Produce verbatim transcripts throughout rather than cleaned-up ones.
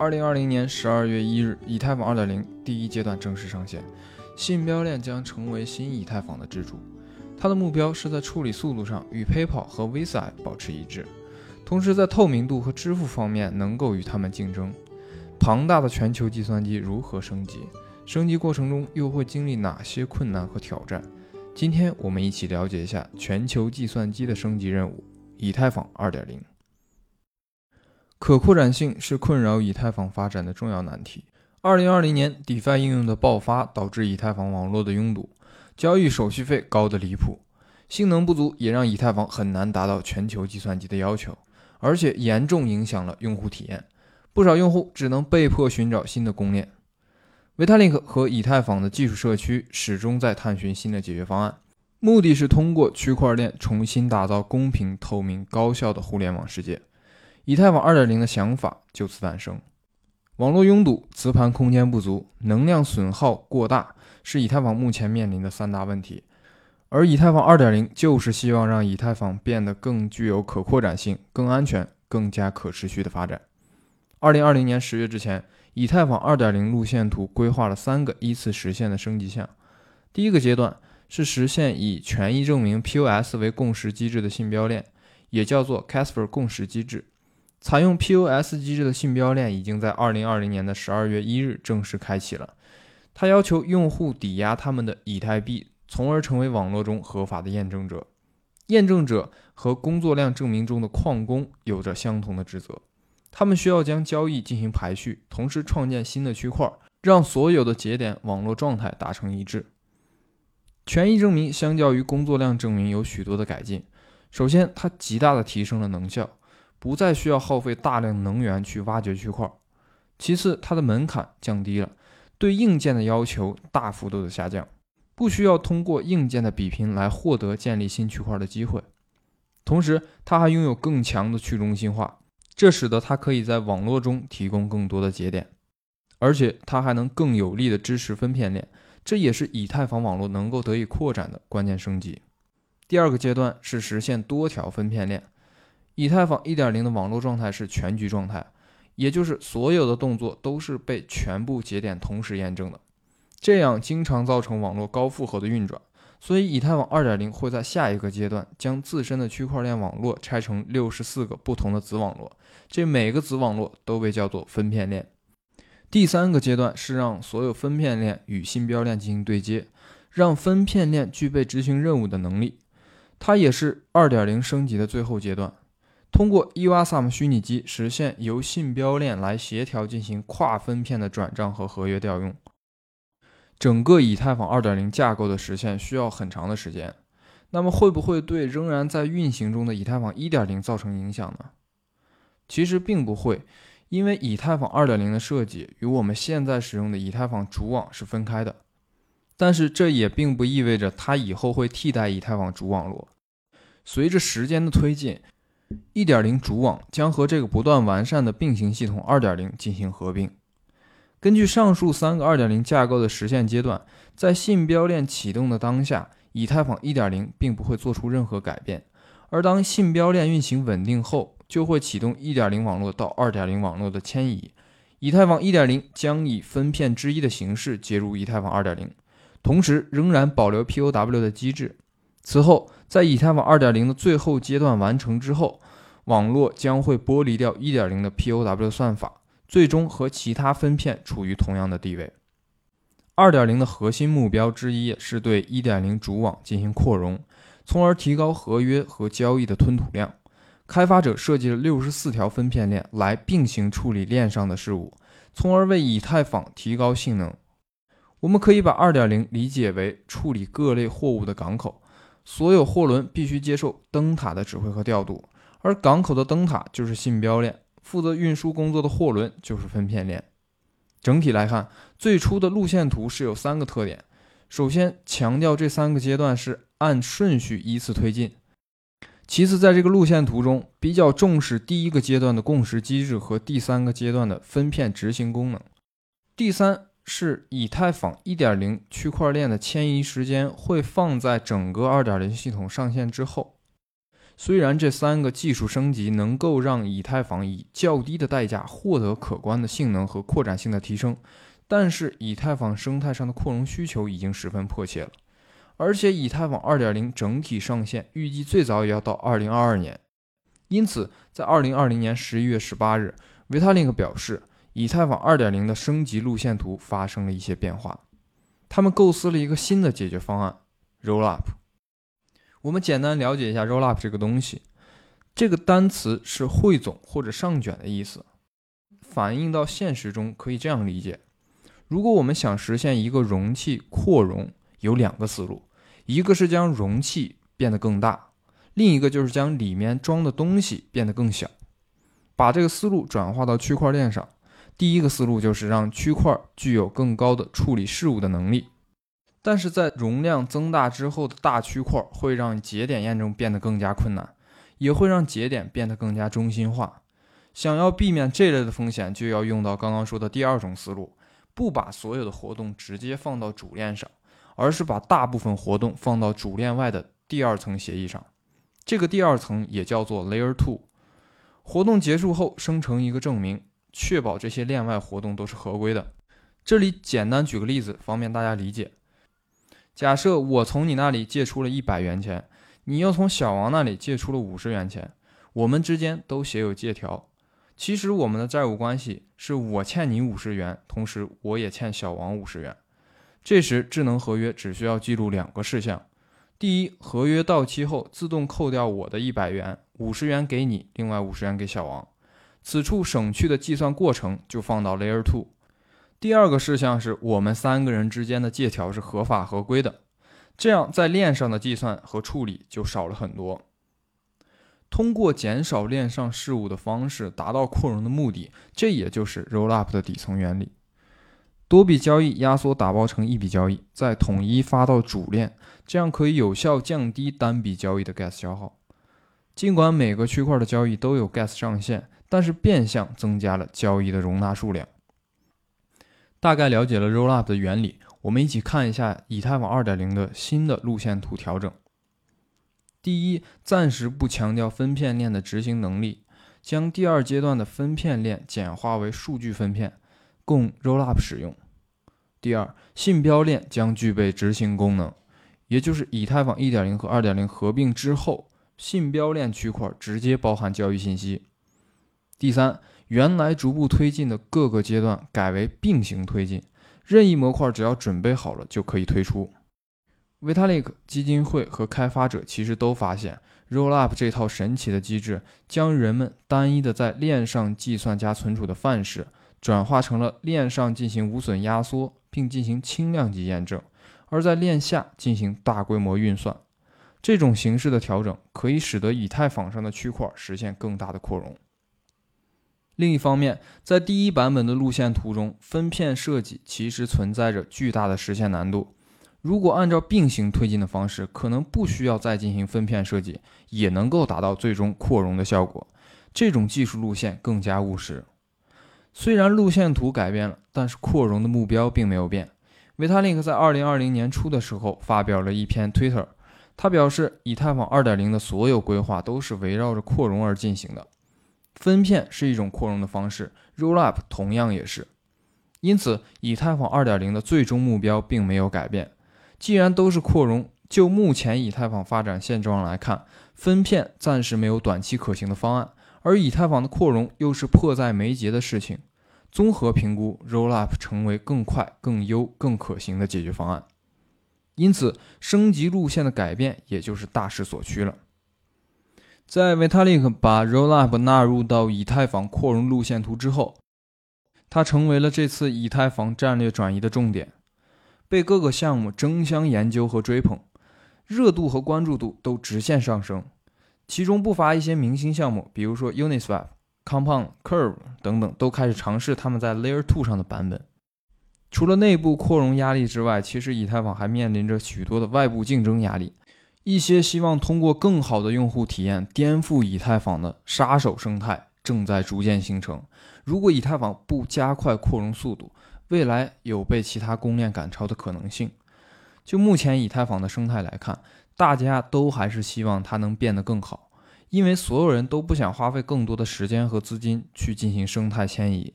二零二零年十二月一日，以太坊 二点零 第一阶段正式上线，信标链将成为新以太坊的支柱。它的目标是在处理速度上与 PayPal 和 Visa 保持一致，同时在透明度和支付方面能够与它们竞争。庞大的全球计算机如何升级？升级过程中又会经历哪些困难和挑战？今天我们一起了解一下全球计算机的升级任务——以太坊 二点零。可扩展性是困扰以太坊发展的重要难题。二零二零年 DeFi 应用的爆发导致以太坊网络的拥堵，交易手续费高得离谱，性能不足也让以太坊很难达到全球计算机的要求，而且严重影响了用户体验，不少用户只能被迫寻找新的公链。 Vitalik 和以太坊的技术社区始终在探寻新的解决方案，目的是通过区块链重新打造公平、透明、高效的互联网世界。以太坊 二点零 的想法就此诞生。网络拥堵、磁盘空间不足、能量损耗过大是以太坊目前面临的三大问题，而以太坊 二点零 就是希望让以太坊变得更具有可扩展性、更安全、更加可持续的发展。二零二零年十月之前，以太坊 二点零 路线图规划了三个依次实现的升级项。第一个阶段是实现以权益证明 P O S 为共识机制的信标链，也叫做 Casper 共识机制。采用 P O S 机制的信标链已经在二零二零年的十二月一日正式开启了，它要求用户抵押他们的以太币，从而成为网络中合法的验证者。验证者和工作量证明中的矿工有着相同的职责，他们需要将交易进行排序，同时创建新的区块，让所有的节点网络状态达成一致。权益证明相较于工作量证明有许多的改进，首先它极大地提升了能效，不再需要耗费大量能源去挖掘区块。其次，它的门槛降低了，对硬件的要求大幅度的下降，不需要通过硬件的比拼来获得建立新区块的机会。同时，它还拥有更强的去中心化，这使得它可以在网络中提供更多的节点，而且它还能更有力的支持分片链，这也是以太坊网络能够得以扩展的关键升级。第二个阶段是实现多条分片链。以太坊 一点零 的网络状态是全局状态，也就是所有的动作都是被全部节点同时验证的，这样经常造成网络高负荷的运转。所以以太坊 二点零 会在下一个阶段将自身的区块链网络拆成六十四个不同的子网络，这每个子网络都被叫做分片链。第三个阶段是让所有分片链与信标链进行对接，让分片链具备执行任务的能力，它也是 二点零 升级的最后阶段。通过 Ewasam 虚拟机实现由信标链来协调进行跨分片的转账和合约调用。整个以太坊 二点零 架构的实现需要很长的时间，那么会不会对仍然在运行中的以太坊 一点零 造成影响呢？其实并不会，因为以太坊 二点零 的设计与我们现在使用的以太坊主网是分开的，但是这也并不意味着它以后会替代以太坊主网络。随着时间的推进，一点零 主网将和这个不断完善的并行系统 二点零 进行合并。根据上述三个 二点零 架构的实现阶段，在信标链启动的当下，以太坊 一点零 并不会做出任何改变，而当信标链运行稳定后，就会启动 一点零 网络到 二点零 网络的迁移。以太坊 一点零 将以分片之一的形式接入以太坊 二点零， 同时仍然保留 P O W 的机制。此后，在以太坊 二点零 的最后阶段完成之后，网络将会剥离掉 一点零 的 P O W 算法，最终和其他分片处于同样的地位。 二点零 的核心目标之一是对 一点零 主网进行扩容，从而提高合约和交易的吞吐量。开发者设计了六十四条分片链来并行处理链上的事务，从而为以太坊提高性能。我们可以把 二点零 理解为处理各类货物的港口，所有货轮必须接受灯塔的指挥和调度，而港口的灯塔就是信标链，负责运输工作的货轮就是分片链。整体来看，最初的路线图是有三个特点。首先，强调这三个阶段是按顺序依次推进。其次，在这个路线图中，比较重视第一个阶段的共识机制和第三个阶段的分片执行功能。第三是以太坊 一点零 区块链的迁移时间会放在整个 二点零 系统上线之后，虽然这三个技术升级能够让以太坊以较低的代价获得可观的性能和扩展性的提升，但是以太坊生态上的扩容需求已经十分迫切了。而且以太坊 二点零 整体上线预计最早也要到二零二二年，因此在二零二零年十一月十八日， Vitalik 表示以太坊 二点零 的升级路线图发生了一些变化，他们构思了一个新的解决方案 rollup。 我们简单了解一下 rollup 这个东西，这个单词是汇总或者上卷的意思，反映到现实中可以这样理解，如果我们想实现一个容器扩容，有两个思路，一个是将容器变得更大，另一个就是将里面装的东西变得更小。把这个思路转化到区块链上，第一个思路就是让区块具有更高的处理事务的能力，但是在容量增大之后的大区块会让节点验证变得更加困难，也会让节点变得更加中心化。想要避免这类的风险，就要用到刚刚说的第二种思路，不把所有的活动直接放到主链上，而是把大部分活动放到主链外的第二层协议上。这个第二层也叫做 Layer 二， 活动结束后生成一个证明，确保这些链外活动都是合规的。这里简单举个例子方便大家理解，假设我从你那里借出了一百元钱，你又从小王那里借出了五十元钱，我们之间都写有借条。其实我们的债务关系是我欠你五十元，同时我也欠小王五十元。这时智能合约只需要记录两个事项，第一，合约到期后自动扣掉我的一百元，五十元给你，另外五十元给小王，此处省去的计算过程就放到 Layer 二。第二个事项是我们三个人之间的借条是合法合规的，这样在链上的计算和处理就少了很多。通过减少链上事务的方式达到扩容的目的，这也就是 rollup 的底层原理。多笔交易压缩打包成一笔交易，再统一发到主链，这样可以有效降低单笔交易的 gas 消耗。尽管每个区块的交易都有 gas 上限，但是变相增加了交易的容纳数量。大概了解了 rollup 的原理，我们一起看一下以太坊 二点零 的新的路线图调整。第一，暂时不强调分片链的执行能力，将第二阶段的分片链简化为数据分片，供 rollup 使用。第二，信标链将具备执行功能，也就是以太坊 一点零 和 二点零 合并之后，信标链区块直接包含交易信息。第三，原来逐步推进的各个阶段改为并行推进，任意模块只要准备好了就可以推出。Vitalik 基金会和开发者其实都发现 rollup 这套神奇的机制将人们单一的在链上计算加存储的范式转化成了链上进行无损压缩并进行轻量级验证，而在链下进行大规模运算。这种形式的调整可以使得以太坊上的区块实现更大的扩容。另一方面，在第一版本的路线图中，分片设计其实存在着巨大的实现难度。如果按照并行推进的方式，可能不需要再进行分片设计，也能够达到最终扩容的效果。这种技术路线更加务实。虽然路线图改变了，但是扩容的目标并没有变。Vitalik 在二零二零年初的时候发表了一篇 Twitter， 他表示以太坊 二点零 的所有规划都是围绕着扩容而进行的。分片是一种扩容的方式， rollup 同样也是。因此以太坊 二点零 的最终目标并没有改变。既然都是扩容，就目前以太坊发展现状来看，分片暂时没有短期可行的方案，而以太坊的扩容又是迫在眉睫的事情。综合评估 rollup 成为更快、更优、更可行的解决方案。因此升级路线的改变也就是大势所趋了。在 Vitalik 把 rollup 纳入到以太坊扩容路线图之后，它成为了这次以太坊战略转移的重点，被各个项目争相研究和追捧，热度和关注度都直线上升。其中不乏一些明星项目，比如说 Uniswap、Compound、Curve 等等，都开始尝试他们在 Layer 二 上的版本。除了内部扩容压力之外，其实以太坊还面临着许多的外部竞争压力。一些希望通过更好的用户体验颠覆以太坊的杀手生态正在逐渐形成。如果以太坊不加快扩容速度，未来有被其他公链赶超的可能性。就目前以太坊的生态来看，大家都还是希望它能变得更好，因为所有人都不想花费更多的时间和资金去进行生态迁移。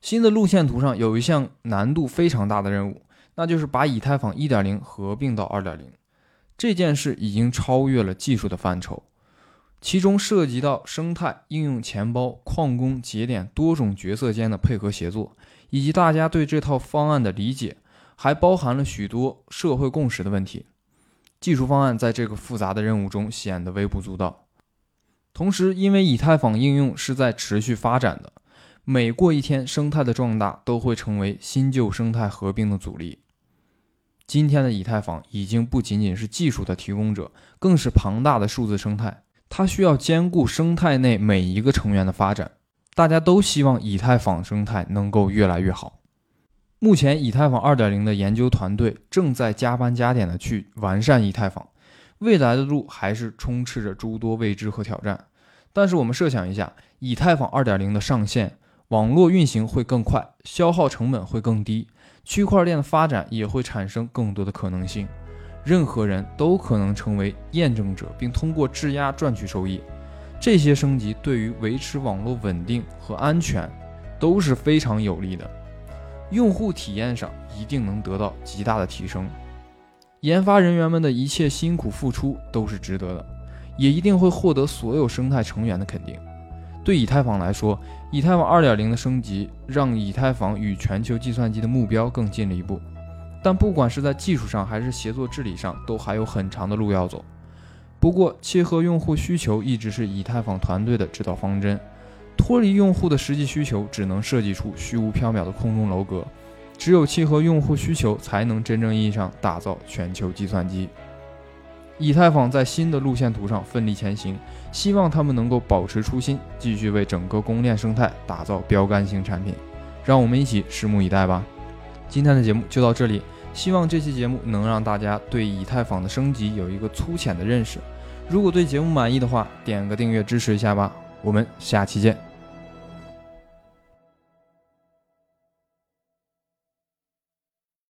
新的路线图上有一项难度非常大的任务，那就是把以太坊 一点零 合并到 二点零。这件事已经超越了技术的范畴，其中涉及到生态、应用、钱包、矿工、节点多种角色间的配合协作，以及大家对这套方案的理解，还包含了许多社会共识的问题。技术方案在这个复杂的任务中显得微不足道。同时，因为以太坊应用是在持续发展的，每过一天生态的壮大都会成为新旧生态合并的阻力。今天的以太坊已经不仅仅是技术的提供者，更是庞大的数字生态，它需要兼顾生态内每一个成员的发展。大家都希望以太坊生态能够越来越好。目前以太坊 二点零 的研究团队正在加班加点的去完善以太坊，未来的路还是充斥着诸多未知和挑战。但是我们设想一下，以太坊 二点零 的上线，网络运行会更快，消耗成本会更低，区块链的发展也会产生更多的可能性，任何人都可能成为验证者，并通过质押赚取收益。这些升级对于维持网络稳定和安全都是非常有利的，用户体验上一定能得到极大的提升。研发人员们的一切辛苦付出都是值得的，也一定会获得所有生态成员的肯定。对以太坊来说，以太坊 二点零 的升级让以太坊与全球计算机的目标更近了一步，但不管是在技术上还是协作治理上，都还有很长的路要走。不过，切合用户需求一直是以太坊团队的指导方针，脱离用户的实际需求，只能设计出虚无缥缈的空中楼阁。只有契合用户需求，才能真正意义上打造全球计算机。以太坊在新的路线图上奋力前行，希望他们能够保持初心，继续为整个公链生态打造标杆性产品。让我们一起拭目以待吧。今天的节目就到这里，希望这期节目能让大家对以太坊的升级有一个粗浅的认识。如果对节目满意的话，点个订阅支持一下吧。我们下期见。